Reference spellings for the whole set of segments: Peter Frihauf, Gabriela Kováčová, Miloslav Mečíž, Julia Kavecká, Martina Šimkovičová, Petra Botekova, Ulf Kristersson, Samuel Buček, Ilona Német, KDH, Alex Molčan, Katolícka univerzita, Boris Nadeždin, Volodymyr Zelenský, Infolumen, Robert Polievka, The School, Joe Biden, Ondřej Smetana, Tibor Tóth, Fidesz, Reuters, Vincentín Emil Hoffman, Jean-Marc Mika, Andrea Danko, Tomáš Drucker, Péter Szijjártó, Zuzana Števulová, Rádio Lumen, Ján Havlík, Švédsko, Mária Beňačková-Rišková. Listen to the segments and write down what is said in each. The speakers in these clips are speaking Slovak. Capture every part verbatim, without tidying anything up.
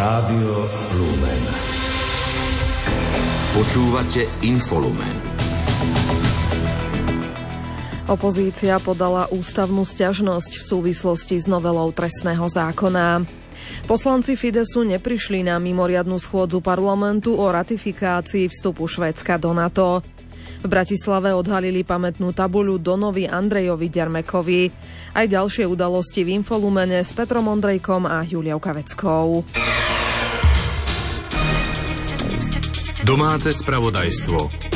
Rádio Lumen. Počúvate Infolumen. Opozícia podala ústavnú sťažnosť v súvislosti s novelou trestného zákona. Poslanci Fidesu neprišli na mimoriadnu schôdzu parlamentu o ratifikácii vstupu Švédska do NATO. V Bratislave odhalili pamätnú tabuľu Donovi Andrejovi Dermekovi. Aj ďalšie udalosti v Infolumene s Petrom Ondrejkom a Juliou Kaveckou. Domáce spravodajstvo.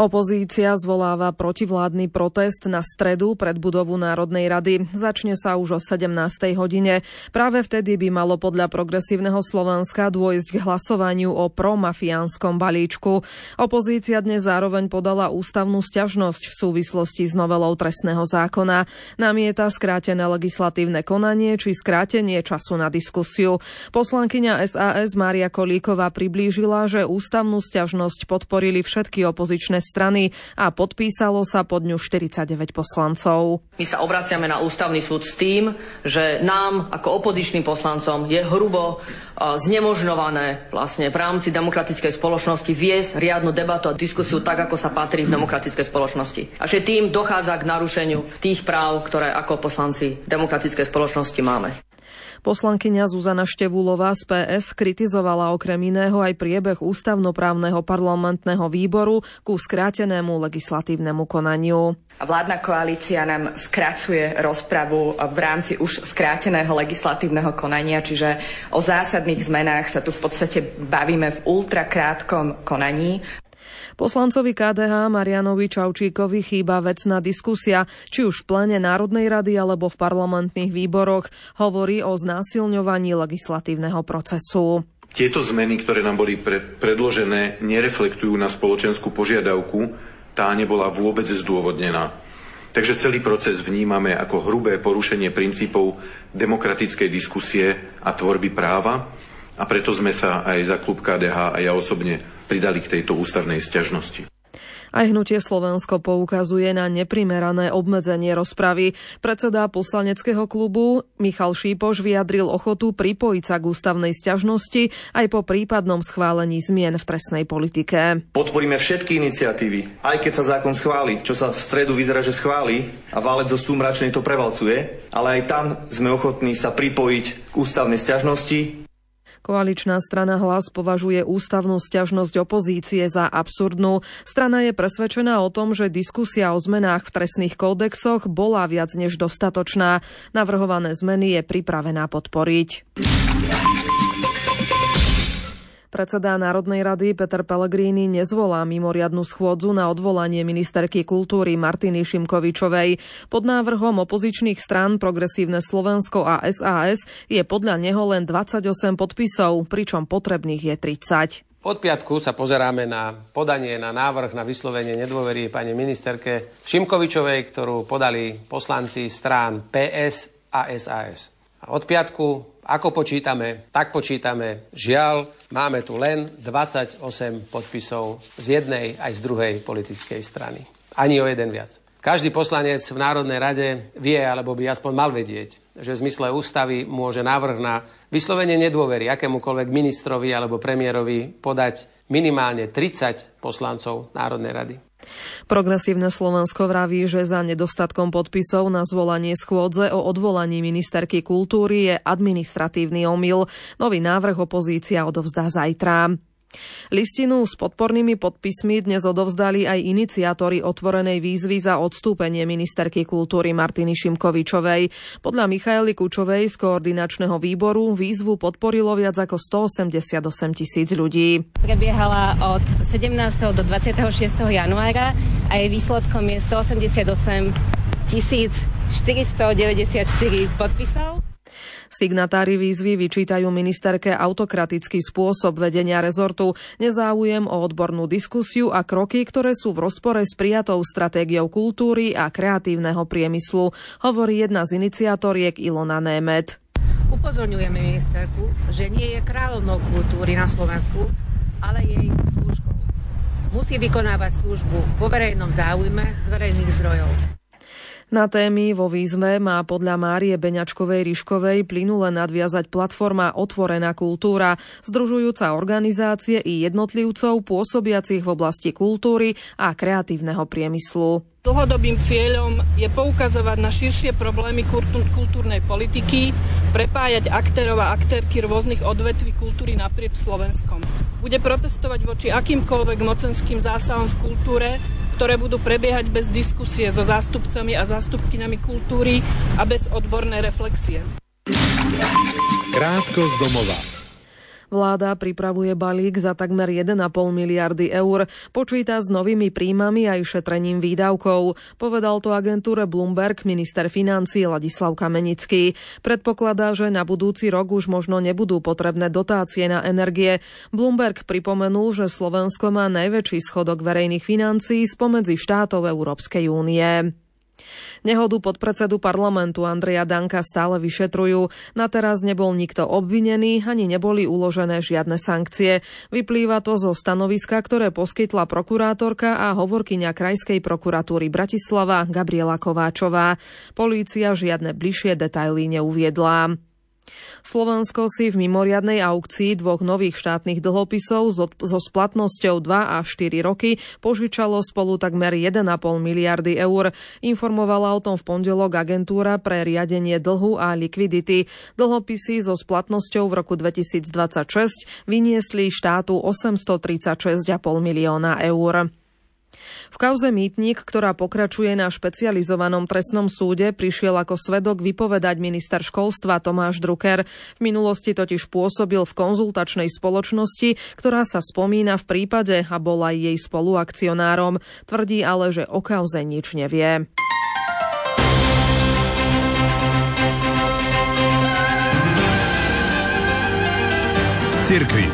Opozícia zvoláva protivládny protest na stredu pred budovu Národnej rady. Začne sa už o sedemnástej hodine. Práve vtedy by malo podľa Progresívneho Slovenska dôjsť k hlasovaniu o promafiánskom balíčku. Opozícia dnes zároveň podala ústavnú sťažnosť v súvislosti s novelou trestného zákona. Namieta skrátené legislatívne konanie či skrátenie času na diskusiu. Poslankyňa es a es Mária Kolíková priblížila, že ústavnú sťažnosť podporili všetky opozičné strany a podpísalo sa pod ňu štyridsaťdeväť poslancov. My sa obraciame na ústavný súd s tým, že nám ako opozičným poslancom je hrubo znemožňované vlastne v rámci demokratickej spoločnosti viesť riadnu debatu a diskusiu tak, ako sa patrí v demokratickej spoločnosti. A že tým dochádza k narušeniu tých práv, ktoré ako poslanci demokratickej spoločnosti máme. Poslankyňa Zuzana Števulová z pé es kritizovala okrem iného aj priebeh ústavnoprávneho parlamentného výboru ku skrátenému legislatívnemu konaniu. Vládna koalícia nám skracuje rozpravu v rámci už skráteného legislatívneho konania, čiže o zásadných zmenách sa tu v podstate bavíme v ultrakrátkom konaní. Poslancovi ká dé há Marianovi Čaučíkovi chýba vecná diskusia, či už v pléne Národnej rady alebo v parlamentných výboroch. Hovorí o znásilňovaní legislatívneho procesu. Tieto zmeny, ktoré nám boli predložené, nereflektujú na spoločenskú požiadavku. Tá nebola vôbec zdôvodnená. Takže celý proces vnímame ako hrubé porušenie princípov demokratickej diskusie a tvorby práva. A preto sme sa aj za klub ká dé há a ja osobne pridali k tejto ústavnej sťažnosti. Aj hnutie Slovensko poukazuje na neprimerané obmedzenie rozpravy. Predseda poslaneckého klubu Michal Šípoš vyjadril ochotu pripojiť sa k ústavnej sťažnosti aj po prípadnom schválení zmien v trestnej politike. Podporíme všetky iniciatívy, aj keď sa zákon schváli, čo sa v stredu vyzerá, že schváli a válec zo súmračnej to prevalcuje, ale aj tam sme ochotní sa pripojiť k ústavnej sťažnosti. Koaličná strana Hlas považuje ústavnú sťažnosť opozície za absurdnú. Strana je presvedčená o tom, že diskusia o zmenách v trestných kódexoch bola viac než dostatočná. Navrhované zmeny je pripravená podporiť. Predseda Národnej rady Peter Pellegrini nezvolá mimoriadnu schôdzu na odvolanie ministerky kultúry Martiny Šimkovičovej. Pod návrhom opozičných strán Progresívne Slovensko a es a es je podľa neho len dvadsaťosem podpisov, pričom potrebných je tridsať. Od piatku sa pozeráme na podanie na návrh na vyslovenie nedôvery pani ministerke Šimkovičovej, ktorú podali poslanci strán pé es a es a es. A od piatku, ako počítame, tak počítame. Žiaľ, máme tu len dvadsaťosem podpisov z jednej aj z druhej politickej strany. Ani o jeden viac. Každý poslanec v Národnej rade vie, alebo by aspoň mal vedieť, že v zmysle ústavy môže návrh na vyslovenie nedôvery akémukoľvek ministrovi alebo premiérovi podať minimálne tridsať poslancov Národnej rady. Progresívne Slovensko vraví, že za nedostatkom podpisov na zvolanie schôdze o odvolaní ministerky kultúry je administratívny omyl. Nový návrh opozícia odovzdá zajtra. Listinu s podpornými podpismi dnes odovzdali aj iniciátori otvorenej výzvy za odstúpenie ministerky kultúry Martiny Šimkovičovej. Podľa Michaely Kučovej z koordinačného výboru výzvu podporilo viac ako stoosemdesiatosem tisíc ľudí. Prebiehala od sedemnásteho do dvadsiateho šiesteho januára a jej výsledkom je stoosemdesiatosem tisíc štyristodeväťdesiatštyri podpisov. Signatári výzvy vyčítajú ministerke autokratický spôsob vedenia rezortu, nezáujem o odbornú diskusiu a kroky, ktoré sú v rozpore s prijatou stratégiou kultúry a kreatívneho priemyslu, hovorí jedna z iniciatoriek Ilona Német. Upozorňujeme ministerku, že nie je kráľovnou kultúry na Slovensku, ale jej služkou. Musí vykonávať službu po verejnom záujme z verejných zdrojov. Na témy vo výzve má podľa Márie Beňačkovej-Riškovej plynule nadviazať platforma Otvorená kultúra, združujúca organizácie i jednotlivcov pôsobiacich v oblasti kultúry a kreatívneho priemyslu. Dlhodobým cieľom je poukazovať na širšie problémy kultúrnej politiky, prepájať aktérov a aktérky rôznych odvetví kultúry naprieč Slovenskom. Bude protestovať voči akýmkoľvek mocenským zásahom v kultúre, ktoré budú prebiehať bez diskusie so zástupcami a zástupkyňami kultúry a bez odbornej reflexie. Krátko z domova. Vláda pripravuje balík za takmer jeden a pol miliardy eur. Počíta s novými príjmami aj šetrením výdavkov. Povedal to agentúre Bloomberg minister financií Ladislav Kamenický. Predpokladá, že na budúci rok už možno nebudú potrebné dotácie na energie. Bloomberg pripomenul, že Slovensko má najväčší schodok verejných financií spomedzi štátov Európskej únie. Nehodu podpredsedu parlamentu Andrea Danka stále vyšetrujú. Nateraz nebol nikto obvinený, ani neboli uložené žiadne sankcie. Vyplýva to zo stanoviska, ktoré poskytla prokurátorka a hovorkyňa Krajskej prokuratúry Bratislava Gabriela Kováčová. Polícia žiadne bližšie detaily neuviedla. Slovensko si v mimoriadnej aukcii dvoch nových štátnych dlhopisov so splatnosťou dva a štyri roky požičalo spolu takmer jeden a pol miliardy eur. Informovala o tom v pondelok agentúra pre riadenie dlhu a likvidity. Dlhopisy so splatnosťou v roku dvetisícdvadsaťšesť vyniesli štátu osemstotridsaťšesť celých päť milióna eur. V kauze Mýtnik, ktorá pokračuje na špecializovanom trestnom súde, prišiel ako svedok vypovedať minister školstva Tomáš Drucker. V minulosti totiž pôsobil v konzultačnej spoločnosti, ktorá sa spomína v prípade a bol aj jej spoluakcionárom. Tvrdí ale, že o kauze nič nevie. Z cirkvi.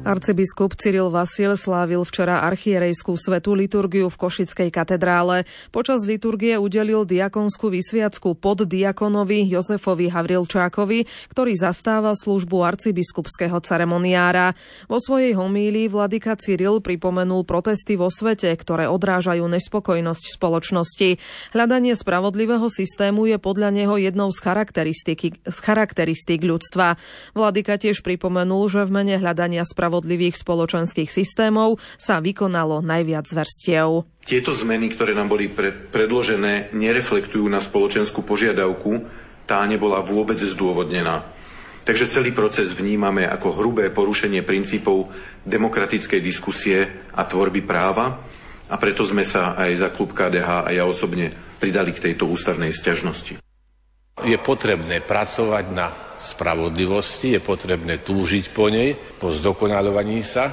Arcibiskup Cyril Vasil slávil včera archierejskú svätú liturgiu v Košickej katedrále. Počas liturgie udelil diakonskú vysviacku poddiakonovi Jozefovi Havrilčákovi, ktorý zastáva službu arcibiskupského ceremoniára. Vo svojej homílii vladyka Cyril pripomenul protesty vo svete, ktoré odrážajú nespokojnosť spoločnosti. Hľadanie spravodlivého systému je podľa neho jednou z charakteristik, z charakteristik ľudstva. Vladyka tiež pripomenul, že v mene hľadania spravodlivého spoločenských systémov sa vykonalo najviac zverstiev. Tieto zmeny, ktoré nám boli predložené, nereflektujú na spoločenskú požiadavku, tá nebola vôbec zdôvodnená. Takže celý proces vnímame ako hrubé porušenie princípov demokratickej diskusie a tvorby práva a preto sme sa aj za klub ká dé há a ja osobne pridali k tejto ústavnej sťažnosti. Je potrebné pracovať na spravodlivosti, je potrebné túžiť po nej, po zdokonaľovaní sa,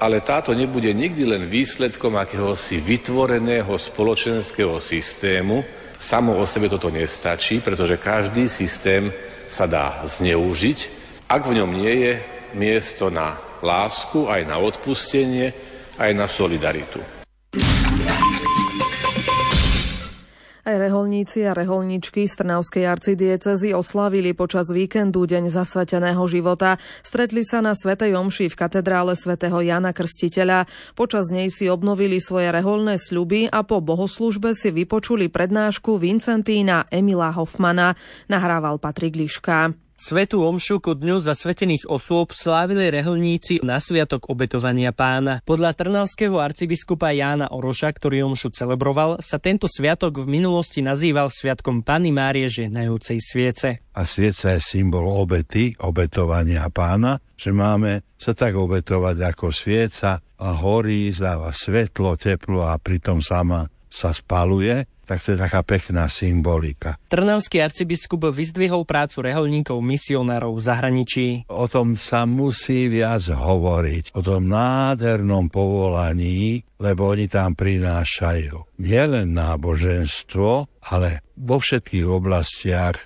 ale táto nebude nikdy len výsledkom akéhosi vytvoreného spoločenského systému. Samo o sebe toto nestačí, pretože každý systém sa dá zneužiť, ak v ňom nie je miesto na lásku, aj na odpustenie, aj na solidaritu. Aj reholníci a reholničky z Trnavskej arcidiecezy oslavili počas víkendu Deň zasväteného života. Stretli sa na svätej omši v katedrále svätého Jana Krstiteľa. Počas nej si obnovili svoje reholné sľuby a po bohoslužbe si vypočuli prednášku Vincentína Emila Hoffmana. Nahrával Patrik Liška. Svetú omšu ku dňu zasvetených osôb slávili reholníci na sviatok obetovania Pána. Podľa trnavského arcibiskupa Jána Oroša, ktorý omšu celebroval, sa tento sviatok v minulosti nazýval sviatkom Panny Márie žehnajúcej sviece. A svieca je symbol obety, obetovania Pána, že máme sa tak obetovať ako svieca a horí, dáva svetlo, teplo a pritom sama sa spaluje. Tak to je taká pekná symbolika. Trnavský arcibiskup vyzdvihol prácu reholníkov misionárov v zahraničí. O tom sa musí viac hovoriť, o tom nádhernom povolaní, lebo oni tam prinášajú nielen náboženstvo, ale vo všetkých oblastiach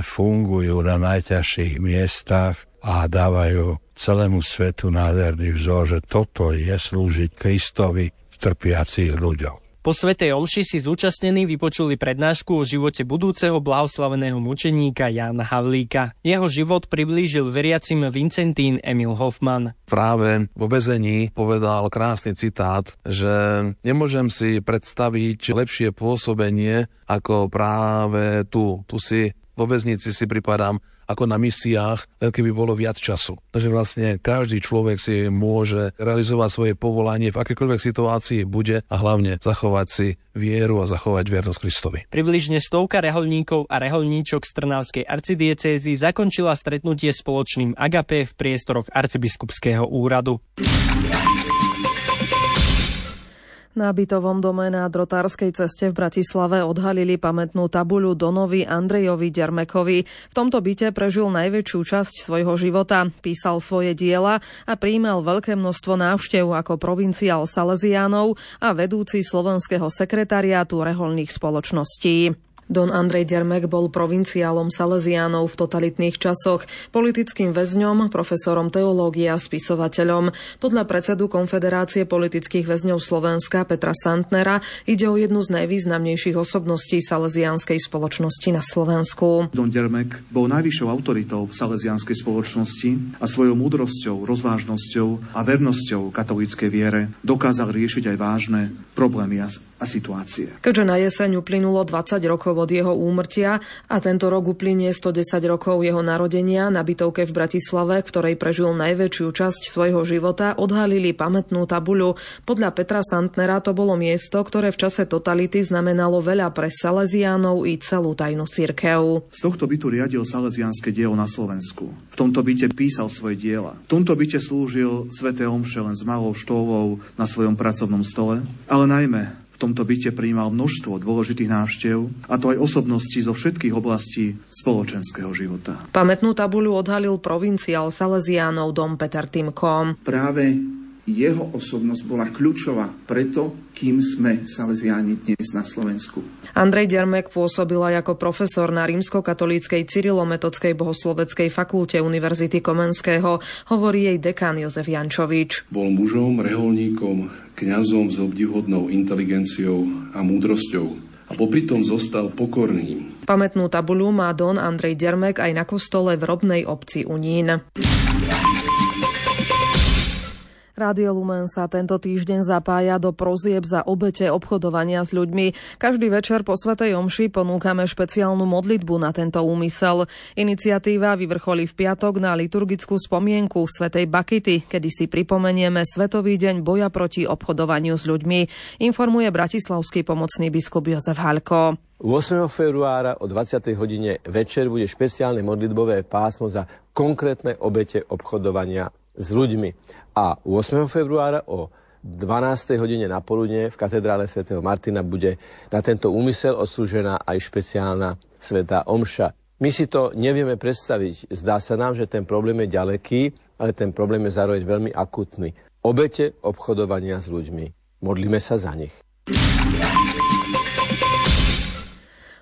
fungujú na najťažších miestach a dávajú celému svetu nádherný vzor, že toto je slúžiť Kristovi v trpiacich ľuďoch. Po svätej omši si zúčastnení vypočuli prednášku o živote budúceho blahoslaveného mučeníka Jána Havlíka. Jeho život priblížil veriacim Vincentín Emil Hoffman. Práve vo väzení povedal krásny citát, že nemôžem si predstaviť lepšie pôsobenie ako práve tu. Tu si vo väznici si pripadám ako na misiách, len keby bolo viac času. Takže vlastne každý človek si môže realizovať svoje povolanie v akékoľvek situácii bude a hlavne zachovať si vieru a zachovať vernosť Kristovi. Približne stovka reholníkov a reholníčok z Trnavskej arcidiecézy zakončila stretnutie spoločným agapé v priestoroch arcibiskupského úradu. Na bytovom dome na Drotárskej ceste v Bratislave odhalili pamätnú tabuľu Donovi Andrejovi Dermekovi. V tomto byte prežil najväčšiu časť svojho života, písal svoje diela a prijímal veľké množstvo návštev ako provinciál Salesiánov a vedúci slovenského sekretariátu rehoľných spoločností. Don Andrej Dermek bol provinciálom Salesiánov v totalitných časoch, politickým väzňom, profesorom teológie a spisovateľom. Podľa predsedu Konfederácie politických väzňov Slovenska Petra Santnera ide o jednu z najvýznamnejších osobností salesiánskej spoločnosti na Slovensku. Don Dermek bol najvyššou autoritou v salesiánskej spoločnosti a svojou múdrosťou, rozvážnosťou a vernosťou katolíckej viere dokázal riešiť aj vážne problémy a situácie. Keďže na jeseň uplynulo dvadsať rokov od jeho úmrtia a tento rok uplynie stodesať rokov jeho narodenia, na bytovke v Bratislave, ktorej prežil najväčšiu časť svojho života, odhalili pamätnú tabuľu. Podľa Petra Santnera to bolo miesto, ktoré v čase totality znamenalo veľa pre Salesiánov i celú tajnú cirkev. Z tohto bytu riadil salesiánske dielo na Slovensku. V tomto byte písal svoje diela. V tomto byte slúžil sväté omše len s malou štóľou na svojom pracovnom stole, ale najmä v tomto byte prijímal množstvo dôležitých návštev, a to aj osobností zo všetkých oblastí spoločenského života. Pamätnú tabuľu odhalil provinciál Salesiánov dom Peter Timko. Práve jeho osobnosť bola kľúčová preto, kým sme Salesiáni dnes na Slovensku. Andrej Dermek pôsobil aj ako profesor na rímskokatolíckej cyrilometodskej bohosloveckej fakulte Univerzity Komenského, hovorí jej dekan Jozef Jančovič. Bol mužom, reholníkom, kňazom s obdivuhodnou inteligenciou a múdrosťou a popri tom zostal pokorným. Pamätnú tabuľu má don Andrej Dermek aj na kostole v rodnej obci Unín. Rádio Lumen sa tento týždeň zapája do prosieb za obete obchodovania s ľuďmi. Každý večer po svätej omši ponúkame špeciálnu modlitbu na tento úmysel. Iniciatíva vyvrcholí v piatok na liturgickú spomienku svätej Bakity, kedy si pripomenieme Svetový deň boja proti obchodovaniu s ľuďmi, informuje bratislavský pomocný biskup Jozef Haľko. ôsmeho februára o dvadsiatej hodine večer bude špeciálne modlitbové pásmo za konkrétne obete obchodovania s ľuďmi. A ôsmeho februára o dvanástej hodine na poludne v katedrále svätého Martina bude na tento úmysel odslúžená aj špeciálna svätá omša. My si to nevieme predstaviť. Zdá sa nám, že ten problém je ďaleký, ale ten problém je zároveň veľmi akutný. Obete obchodovania s ľuďmi. Modlíme sa za nich.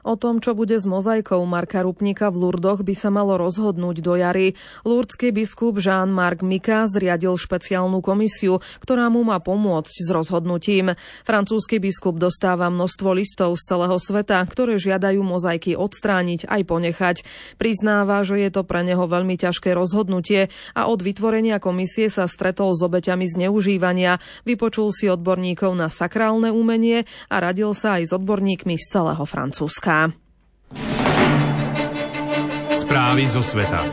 O tom, čo bude s mozaikou Marka Rupníka v Lurdoch, by sa malo rozhodnúť do jary. Lurdský biskup Jean-Marc Mika zriadil špeciálnu komisiu, ktorá mu má pomôcť s rozhodnutím. Francúzsky biskup dostáva množstvo listov z celého sveta, ktoré žiadajú mozaiky odstrániť aj ponechať. Priznáva, že je to pre neho veľmi ťažké rozhodnutie a od vytvorenia komisie sa stretol s obeťami zneužívania, vypočul si odborníkov na sakrálne umenie a radil sa aj s odborníkmi z celého Francúzska. Správy zo sveta.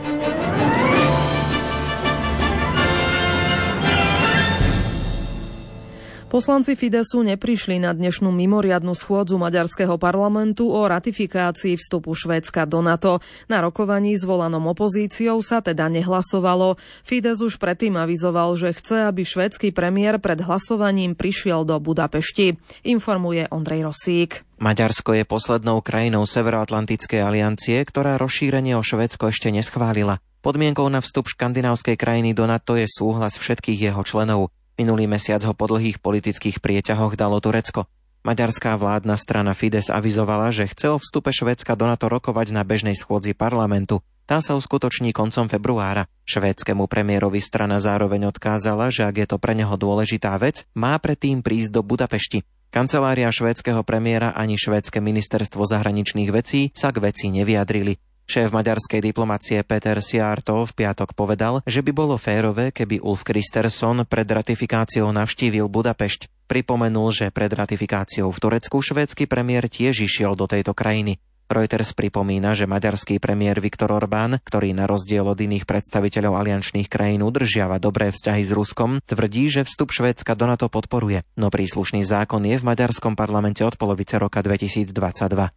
Poslanci Fidesu neprišli na dnešnú mimoriadnu schôdzu maďarského parlamentu o ratifikácii vstupu Švédska do NATO. Na rokovaní s volanou opozíciou sa teda nehlasovalo. Fides už predtým avizoval, že chce, aby švédsky premiér pred hlasovaním prišiel do Budapešti. Informuje Ondrej Rosík. Maďarsko je poslednou krajinou Severoatlantickej aliancie, ktorá rozšírenie o Švédsko ešte neschválila. Podmienkou na vstup škandinávskej krajiny do NATO je súhlas všetkých jeho členov. Minulý mesiac ho po dlhých politických prieťahoch dalo Turecko. Maďarská vládna strana Fidesz avizovala, že chce o vstupe Švédska do NATO rokovať na bežnej schôdzi parlamentu. Tá sa uskutoční koncom februára. Švédskemu premiérovi strana zároveň odkázala, že ak je to pre neho dôležitá vec, má predtým prísť do Budapešti. Kancelária švédskeho premiéra ani švédske ministerstvo zahraničných vecí sa k veci nevyjadrili. Šéf maďarskej diplomacie Péter Szijjártó v piatok povedal, že by bolo férové, keby Ulf Kristersson pred ratifikáciou navštívil Budapešť. Pripomenul, že pred ratifikáciou v Turecku švédsky premiér tiež išiel do tejto krajiny. Reuters pripomína, že maďarský premiér Viktor Orbán, ktorý na rozdiel od iných predstaviteľov aliančných krajín udržiava dobré vzťahy s Ruskom, tvrdí, že vstup Švédska do NATO podporuje, no príslušný zákon je v maďarskom parlamente od polovice roka dvetisícdvadsaťdva.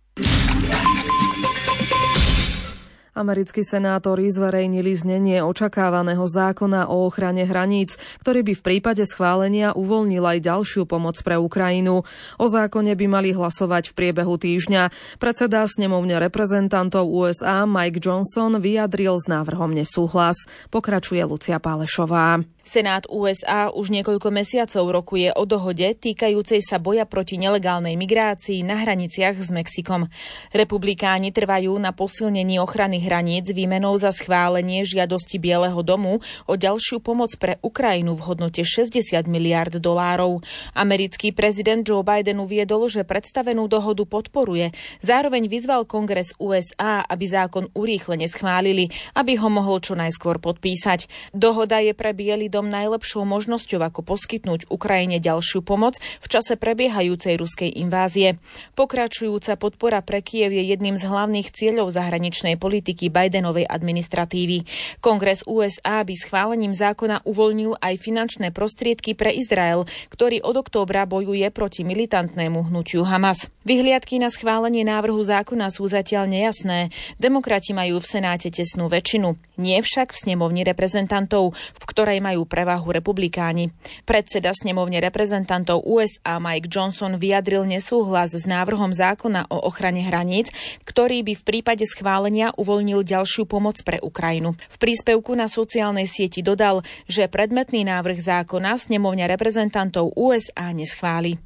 Americkí senátori zverejnili znenie očakávaného zákona o ochrane hraníc, ktorý by v prípade schválenia uvoľnil aj ďalšiu pomoc pre Ukrajinu. O zákone by mali hlasovať v priebehu týždňa. Predseda snemovne reprezentantov ú es á Mike Johnson vyjadril s návrhom nesúhlas. Pokračuje Lucia Pálešová. Senát ú es á už niekoľko mesiacov rokuje o dohode týkajúcej sa boja proti nelegálnej migrácii na hraniciach s Mexikom. Republikáni trvajú na posilnení ochrany hraníc výmenou za schválenie žiadosti Bieleho domu o ďalšiu pomoc pre Ukrajinu v hodnote šesťdesiat miliárd dolárov. Americký prezident Joe Biden uviedol, že predstavenú dohodu podporuje. Zároveň vyzval Kongres ú es á, aby zákon urýchlene schválili, aby ho mohol čo najskôr podpísať. Dohoda je pre Bielý dom najlepšou možnosťou, ako poskytnúť Ukrajine ďalšiu pomoc v čase prebiehajúcej ruskej invázie. Pokračujúca podpora pre Kyjev je jedným z hlavných cieľov zahraničnej politiky Bidenovej administratívy. Kongres ú es á by schválením zákona uvoľnil aj finančné prostriedky pre Izrael, ktorý od októbra bojuje proti militantnému hnutiu Hamas. Vyhliadky na schválenie návrhu zákona sú zatiaľ nejasné. Demokrati majú v Senáte tesnú väčšinu, nie však v snemovni reprezentantov, v ktorej majú prevahu republikáni. Predseda snemovne reprezentantov ú es á Mike Johnson vyjadril nesúhlas s návrhom zákona o ochrane hraníc, ktorý by v prípade schválenia uvoľnil ďalšiu pomoc pre Ukrajinu. V príspevku na sociálnej sieti dodal, že predmetný návrh zákona snemovňa reprezentantov ú es á neschváli.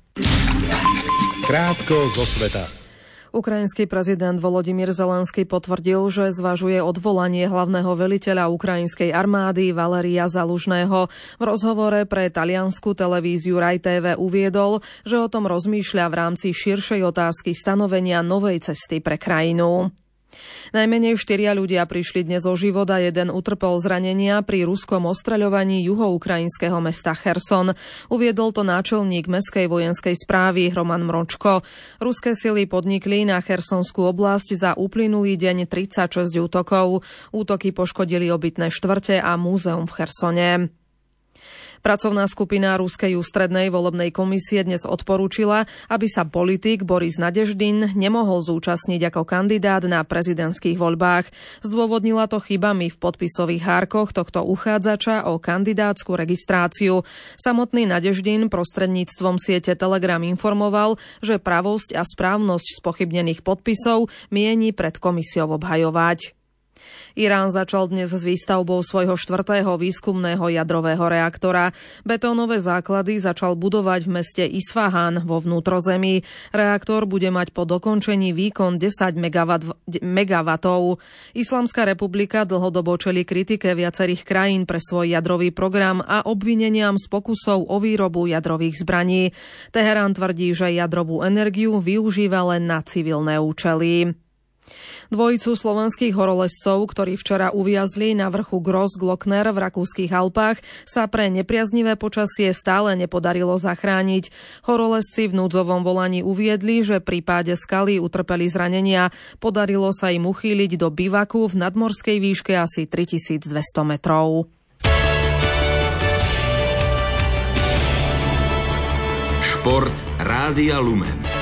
Krátko zo sveta. Ukrajinský prezident Volodymyr Zelenský potvrdil, že zvažuje odvolanie hlavného veliteľa ukrajinskej armády Valeria Zalužného. V rozhovore pre taliansku televíziu Rai té vé uviedol, že o tom rozmýšľa v rámci širšej otázky stanovenia novej cesty pre krajinu. Najmenej štyria ľudia prišli dnes o život a jeden utrpel zranenia pri ruskom ostreľovaní juhoukrajinského mesta Cherson. Uviedol to náčelník mestskej vojenskej správy Roman Mročko. Ruské sily podnikli na Chersonskú oblasť za uplynulý deň tridsaťšesť útokov. Útoky poškodili obytné štvrte a múzeum v Chersone. Pracovná skupina Ruskej ústrednej volebnej komisie dnes odporúčila, aby sa politik Boris Nadeždin nemohol zúčastniť ako kandidát na prezidentských voľbách. Zdôvodnila to chybami v podpisových hárkoch tohto uchádzača o kandidátsku registráciu. Samotný Nadeždin prostredníctvom siete Telegram informoval, že pravosť a správnosť spochybnených podpisov mieni pred komisiou obhajovať. Irán začal dnes s výstavbou svojho štvrtého výskumného jadrového reaktora. Betónové základy začal budovať v meste Isfahan vo vnútrozemí. Reaktor bude mať po dokončení výkon desať megawattov. Islamská republika dlhodobo čelí kritike viacerých krajín pre svoj jadrový program a obvineniam z pokusov o výrobu jadrových zbraní. Teherán tvrdí, že jadrovú energiu využíva len na civilné účely. Dvojicu slovenských horolezcov, ktorí včera uviazli na vrchu Grossglockner v rakúskych Alpách, sa pre nepriaznivé počasie stále nepodarilo zachrániť. Horolezci v núdzovom volaní uviedli, že pri páde skaly utrpeli zranenia. Podarilo sa im uchýliť do bivaku v nadmorskej výške asi tritisícdvesto metrov. Šport Rádia Lumen.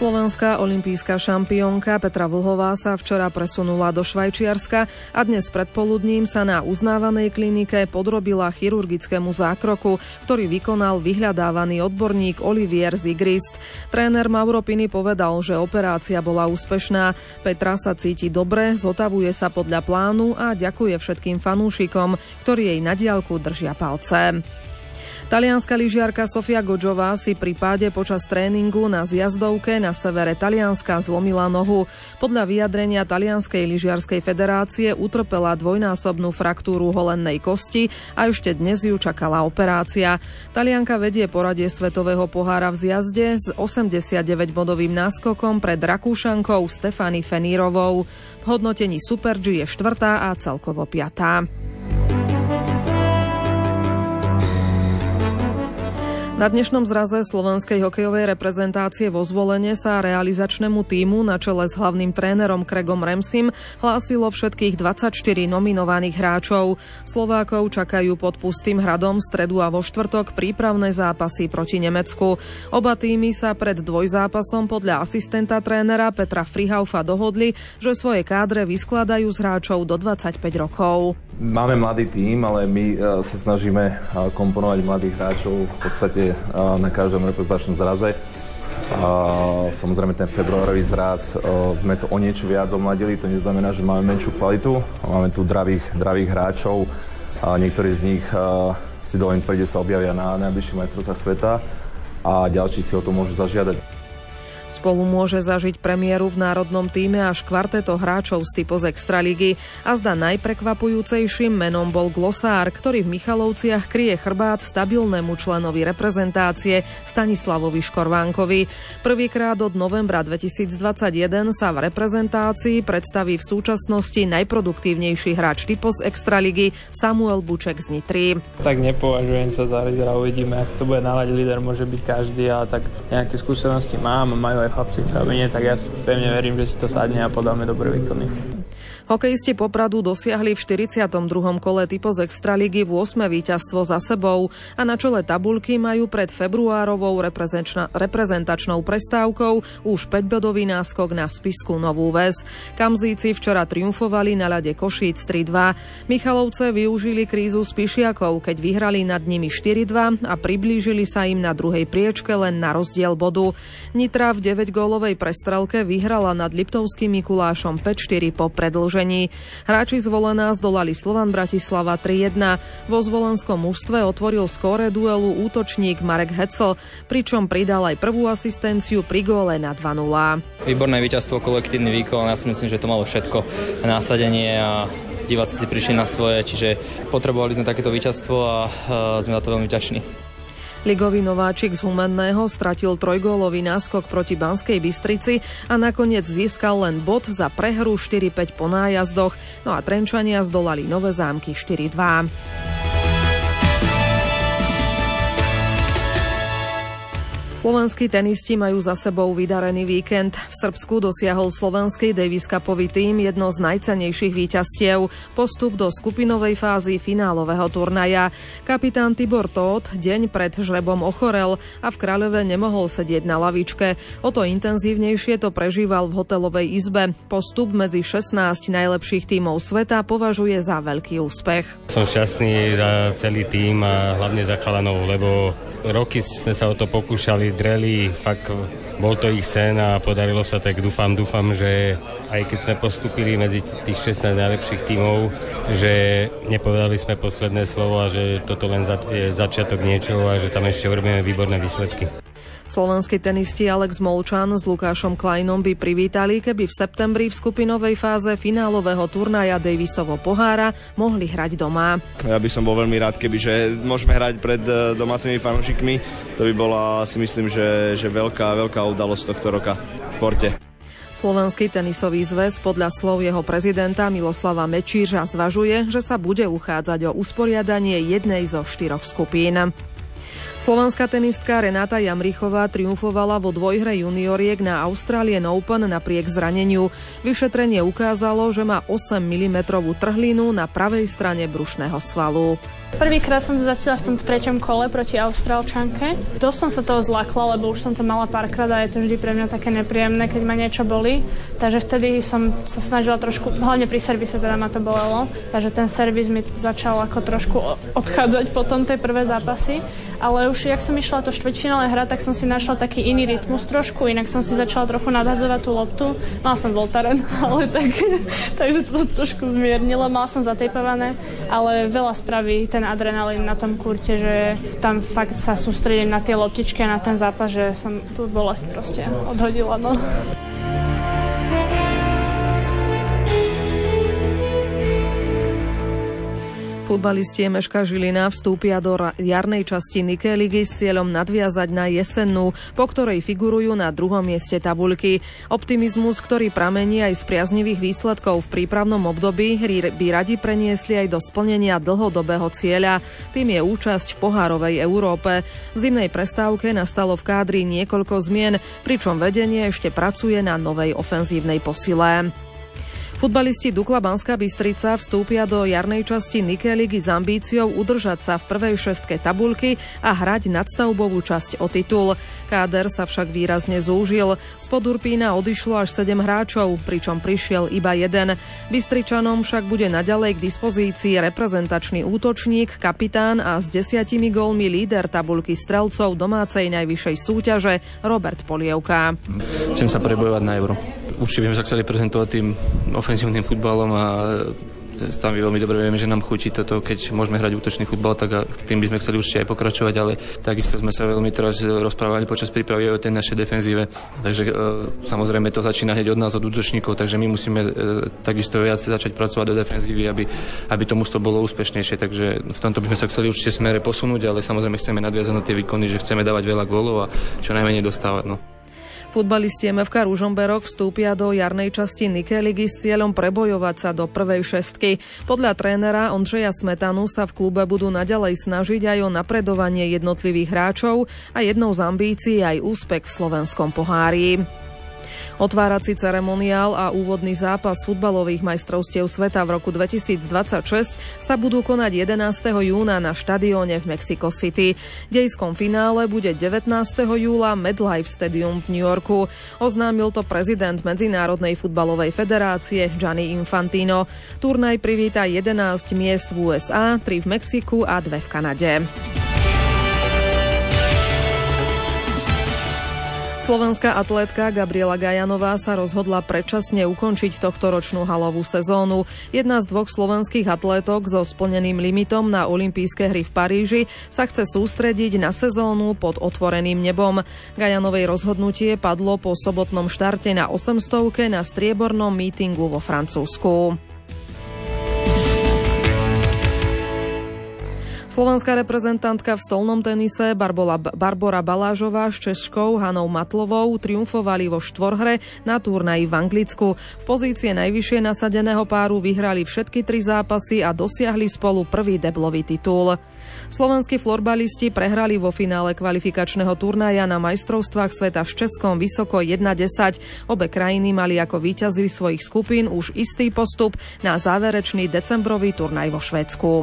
Slovenská olympijská šampiónka Petra Vlhová sa včera presunula do Švajčiarska a dnes predpoludním sa na uznávanej klinike podrobila chirurgickému zákroku, ktorý vykonal vyhľadávaný odborník Olivier Zigrist. Tréner Mauro Pini povedal, že operácia bola úspešná. Petra sa cíti dobre, zotavuje sa podľa plánu a ďakuje všetkým fanúšikom, ktorí jej na diaľku držia palce. Talianska lyžiarka Sofia Godžová si pri páde počas tréningu na zjazdovke na severe Talianska zlomila nohu. Podľa vyjadrenia Talianskej lyžiarskej federácie utrpela dvojnásobnú fraktúru holennej kosti a ešte dnes ju čakala operácia. Talianka vedie poradie svetového pohára v zjazde s osemdesiatdeväť bodovým náskokom pred Rakúšankou Stefani Fenírovou. V hodnotení Super G je štvrtá a celkovo piatá. Na dnešnom zraze slovenskej hokejovej reprezentácie vo Zvolene sa realizačnému tímu na čele s hlavným trénerom Craigom Ramsim hlásilo všetkých dvadsaťštyri nominovaných hráčov. Slovákov čakajú pod Pustým hradom v stredu a vo štvrtok prípravné zápasy proti Nemecku. Oba tímy sa pred dvojzápasom podľa asistenta trénera Petra Frihaufa dohodli, že svoje kádre vyskladajú z hráčov do dvadsaťpäť rokov. Máme mladý tím, ale my sa snažíme komponovať mladých hráčov v podstate na každom reprezentačnom zraze. Samozrejme, ten februárový zraz sme to o niečo viac omladili, to neznamená, že máme menšiu kvalitu. Máme tu dravých, dravých hráčov, niektorí z nich si dovolím tvrdiť, že sa objavia na najbližších majstrovstvách sveta a ďalší si o to môžu zažiadať. Spolu môže zažiť premiéru v národnom tíme až kvarteto hráčov z typu z Extraligy. A zda najprekvapujúcejším menom bol Glosár, ktorý v Michalovciach kryje chrbát stabilnému členovi reprezentácie Stanislavovi Škorvánkovi. Prvýkrát od novembra dvetisícdvadsaťjeden sa v reprezentácii predstaví v súčasnosti najproduktívnejší hráč typu z Extraligy Samuel Buček z Nitry. Tak nepovažujem sa za lídera, uvidíme, ak to bude náladiť. Líder môže byť každý, ale tak nejaké skúsenosti mám, majú aj chlapci v kabine, tak ja pevne verím, že si to sadne a podáme dobré výkony. Hokejisti Popradu dosiahli v štyridsiatom druhom kole typu z Extraligy ôsme víťazstvo za sebou a na čele tabuľky majú pred februárovou reprezentačnou prestávkou už päťbodový náskok na Spisku Novú Ves. Kamzíci včera triumfovali na ľade Košíc tri dva. Michalovce využili krízu Spišiakov, keď vyhrali nad nimi štyri dva a priblížili sa im na druhej priečke len na rozdiel bodu. Nitra v deväťgólovej prestrelke vyhrala nad Liptovským Mikulášom päť štyri po predĺžení. Hráči Zvolená zdolali Slovan Bratislava tri jedna. Vo zvolenskom mužstve otvoril skóre duelu útočník Marek Hecl, pričom pridal aj prvú asistenciu pri góle na dva nula. Výborné víťazstvo, kolektívny výkon, ja si myslím, že to malo všetko, násadenie a diváci si prišli na svoje, čiže potrebovali sme takéto víťazstvo a sme za to veľmi vďační. Ligový nováčik z Humenného stratil trojgólový náskok proti Banskej Bystrici a nakoniec získal len bod za prehru štyri päť po nájazdoch, no a Trenčania zdolali Nové Zámky štyri dva. Slovenskí tenisti majú za sebou vydarený víkend. V Srbsku dosiahol slovenský Davis Cupový tím jedno z najcennejších víťazstiev, postup do skupinovej fázy finálového turnaja. Kapitán Tibor Tóth deň pred žrebom ochorel a v Kráľove nemohol sedieť na lavičke. O to intenzívnejšie to prežíval v hotelovej izbe. Postup medzi šestnásť najlepších tímov sveta považuje za veľký úspech. Som šťastný za celý tím a hlavne za chalanov, lebo roky sme sa o to pokúšali, dreli, fakt bol to ich sen a podarilo sa, tak dúfam, dúfam, že aj keď sme postúpili medzi tých šestnásť najlepších tímov, že nepovedali sme posledné slovo a že toto len je začiatok niečoho a že tam ešte urobíme výborné výsledky. Slovenskí tenisti Alex Molčan s Lukášom Kleinom by privítali, keby v septembri v skupinovej fáze finálového turnaja Davisovho pohára mohli hrať doma. Ja by som bol veľmi rád, kebyže môžeme hrať pred domácimi fanúšikmi. To by bola, si myslím, že, že veľká, veľká udalosť tohto roka v Porte. Slovenský tenisový zväz podľa slov jeho prezidenta Miloslava Mečíža zvažuje, že sa bude uchádzať o usporiadanie jednej zo štyroch skupín. Slovenská tenistka Renáta Jamrichová triumfovala vo dvojhre junioriek na Australian Open napriek zraneniu. Vyšetrenie ukázalo, že má osem milimetrov trhlinu na pravej strane brušného svalu. Prvýkrát som to začala v tom treťom kole proti Austrálčanke. Dosť som sa toho zlakla, lebo už som to mala párkrát a je to vždy pre mňa také nepríjemné, keď ma niečo bolí. Takže vtedy som sa snažila trošku, hlavne pri servise teda ma to bolelo, takže ten servis mi začal ako trošku odchádzať potom tie prvé zápasy. Ale už jak som išla to štvrťfinále hrať, tak som si našla taký iný rytmus trošku, inak som si začala trochu nadhadzovať tú loptu. Mal som voltaren, ale tak, takže to trošku zmiernilo, mal som zatejpované, ale veľa spraví ten ten adrenalín na tom kurte, že tam fakt sa sústredím na tie loptičky a na ten zápas, že som tú bolesť proste odhodila. No. Futbalisti Emeška Žilina vstúpia do jarnej časti Nike ligy s cieľom nadviazať na jesennú, po ktorej figurujú na druhom mieste tabuľky. Optimizmus, ktorý pramení aj z priaznivých výsledkov v prípravnom období, hry by radi preniesli aj do splnenia dlhodobého cieľa. Tým je účasť v pohárovej Európe. V zimnej prestávke nastalo v kádri niekoľko zmien, pričom vedenie ešte pracuje na novej ofenzívnej posile. Futbalisti Dukla Banská Bystrica vstúpia do jarnej časti Nike ligy s ambíciou udržať sa v prvej šestke tabuľky a hrať nadstavbovú časť o titul. Káder sa však výrazne zúžil. Spod Urpína odišlo až sedem hráčov, pričom prišiel iba jeden. Bystričanom však bude naďalej k dispozícii reprezentačný útočník, kapitán a s desiatimi gólmi líder tabuľky strelcov domácej najvyššej súťaže Robert Polievka. Chcem sa prebojovať na Euro. Určite by sme sa chceli prezentovať tým ofenzívnym futbalom a tam my veľmi dobre vieme, že nám chutí toto, keď môžeme hrať útočný futbal, tak tým by sme chceli určite aj pokračovať, ale takisto sme sa veľmi teraz rozprávali počas prípravy o tej našej defenzíve. Takže e, samozrejme to začína hneď od nás, od útočníkov, takže my musíme e, takisto viac začať pracovať do defenzívy, aby, aby to mužstvo bolo úspešnejšie. Takže v tomto by sme sa chceli určite smere posunúť, ale samozrejme chceme nadviazať na tie výkony, že chceme dávať veľa gólov a čo najmenej dostávať. No. Futbalisti em ef ká Ružomberok vstúpia do jarnej časti Nike ligy s cieľom prebojovať sa do prvej šestky. Podľa trénera Ondřeja Smetanu sa v klube budú naďalej snažiť aj o napredovanie jednotlivých hráčov a jednou z ambícií aj úspech v slovenskom pohári. Otvárací ceremoniál a úvodný zápas futbalových majstrovstiev sveta v roku dvetisícdvadsaťšesť sa budú konať jedenásteho júna na štadióne v Mexico City. V dejskom finále bude devätnásteho júla MetLife Stadium v New Yorku. Oznámil to prezident Medzinárodnej futbalovej federácie Gianni Infantino. Turnaj privíta jedenásť miest v ú es á, tri v Mexiku a dve v Kanade. Slovenská atlétka Gabriela Gajanová sa rozhodla predčasne ukončiť tohtoročnú halovú sezónu. Jedna z dvoch slovenských atlétok so splneným limitom na olympijské hry v Paríži sa chce sústrediť na sezónu pod otvoreným nebom. Gajanovej rozhodnutie padlo po sobotnom štarte na osemstovke na striebornom mítingu vo Francúzsku. Slovenská reprezentantka v stolnom tenise Barbora Balážová s Češkou Hanou Matlovou triumfovali vo štvorhre na turnaji v Anglicku. V pozície najvyššie nasadeného páru vyhrali všetky tri zápasy a dosiahli spolu prvý deblový titul. Slovenskí florbalisti prehrali vo finále kvalifikačného turnaja na majstrovstvách sveta s Českom vysoko jeden desať. Obe krajiny mali ako víťazi svojich skupín už istý postup na záverečný decembrový turnaj vo Švédsku.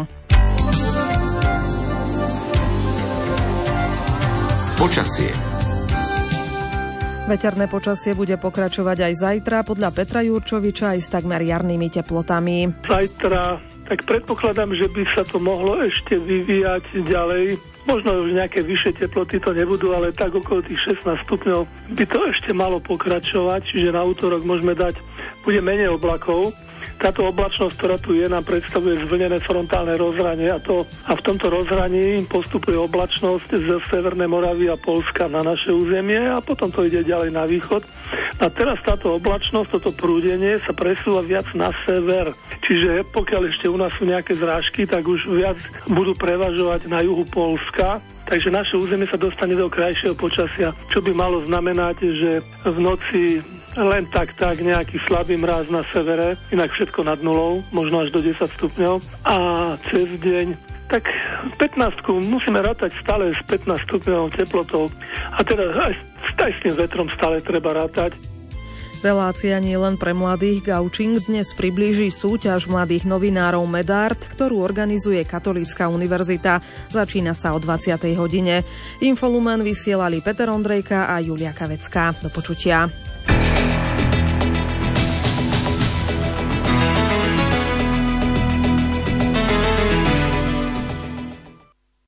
Počasie. Veterné počasie bude pokračovať aj zajtra, podľa Petra Jurčoviča aj s takmer jarnými teplotami. Zajtra, tak predpokladám, že by sa to mohlo ešte vyvíjať ďalej. Možno už nejaké vyššie teploty to nebudú, ale tak okolo tých šestnásť stupňov by to ešte malo pokračovať, čiže na útorok môžeme dať, bude menej oblakov. Táto oblačnosť, ktorá tu je, nám predstavuje zvlnené frontálne rozhranie a, to, a v tomto rozhraní postupuje oblačnosť z Severnej Moravy a Poľska na naše územie a potom to ide ďalej na východ. A teraz táto oblačnosť, toto prúdenie sa presúva viac na sever. Čiže pokiaľ ešte u nás sú nejaké zrážky, tak už viac budú prevažovať na juhu Poľska. Takže naše územie sa dostane do krajšieho počasia, čo by malo znamenať, že v noci len tak, tak, nejaký slabý mráz na severe, inak všetko nad nulou, možno až do desať stupňov. A cez deň, tak pätnástku musíme rátať stále s pätnásť stupňov teplotou. A teda aj, aj s tým vetrom stále treba rátať. Relácia nie len pre mladých Gaučing dnes priblíži súťaž mladých novinárov Medard, ktorú organizuje Katolícka univerzita. Začína sa o dvadsiatej hodine. Infolumen vysielali Peter Ondrejka a Julia Kavecká. Do počutia.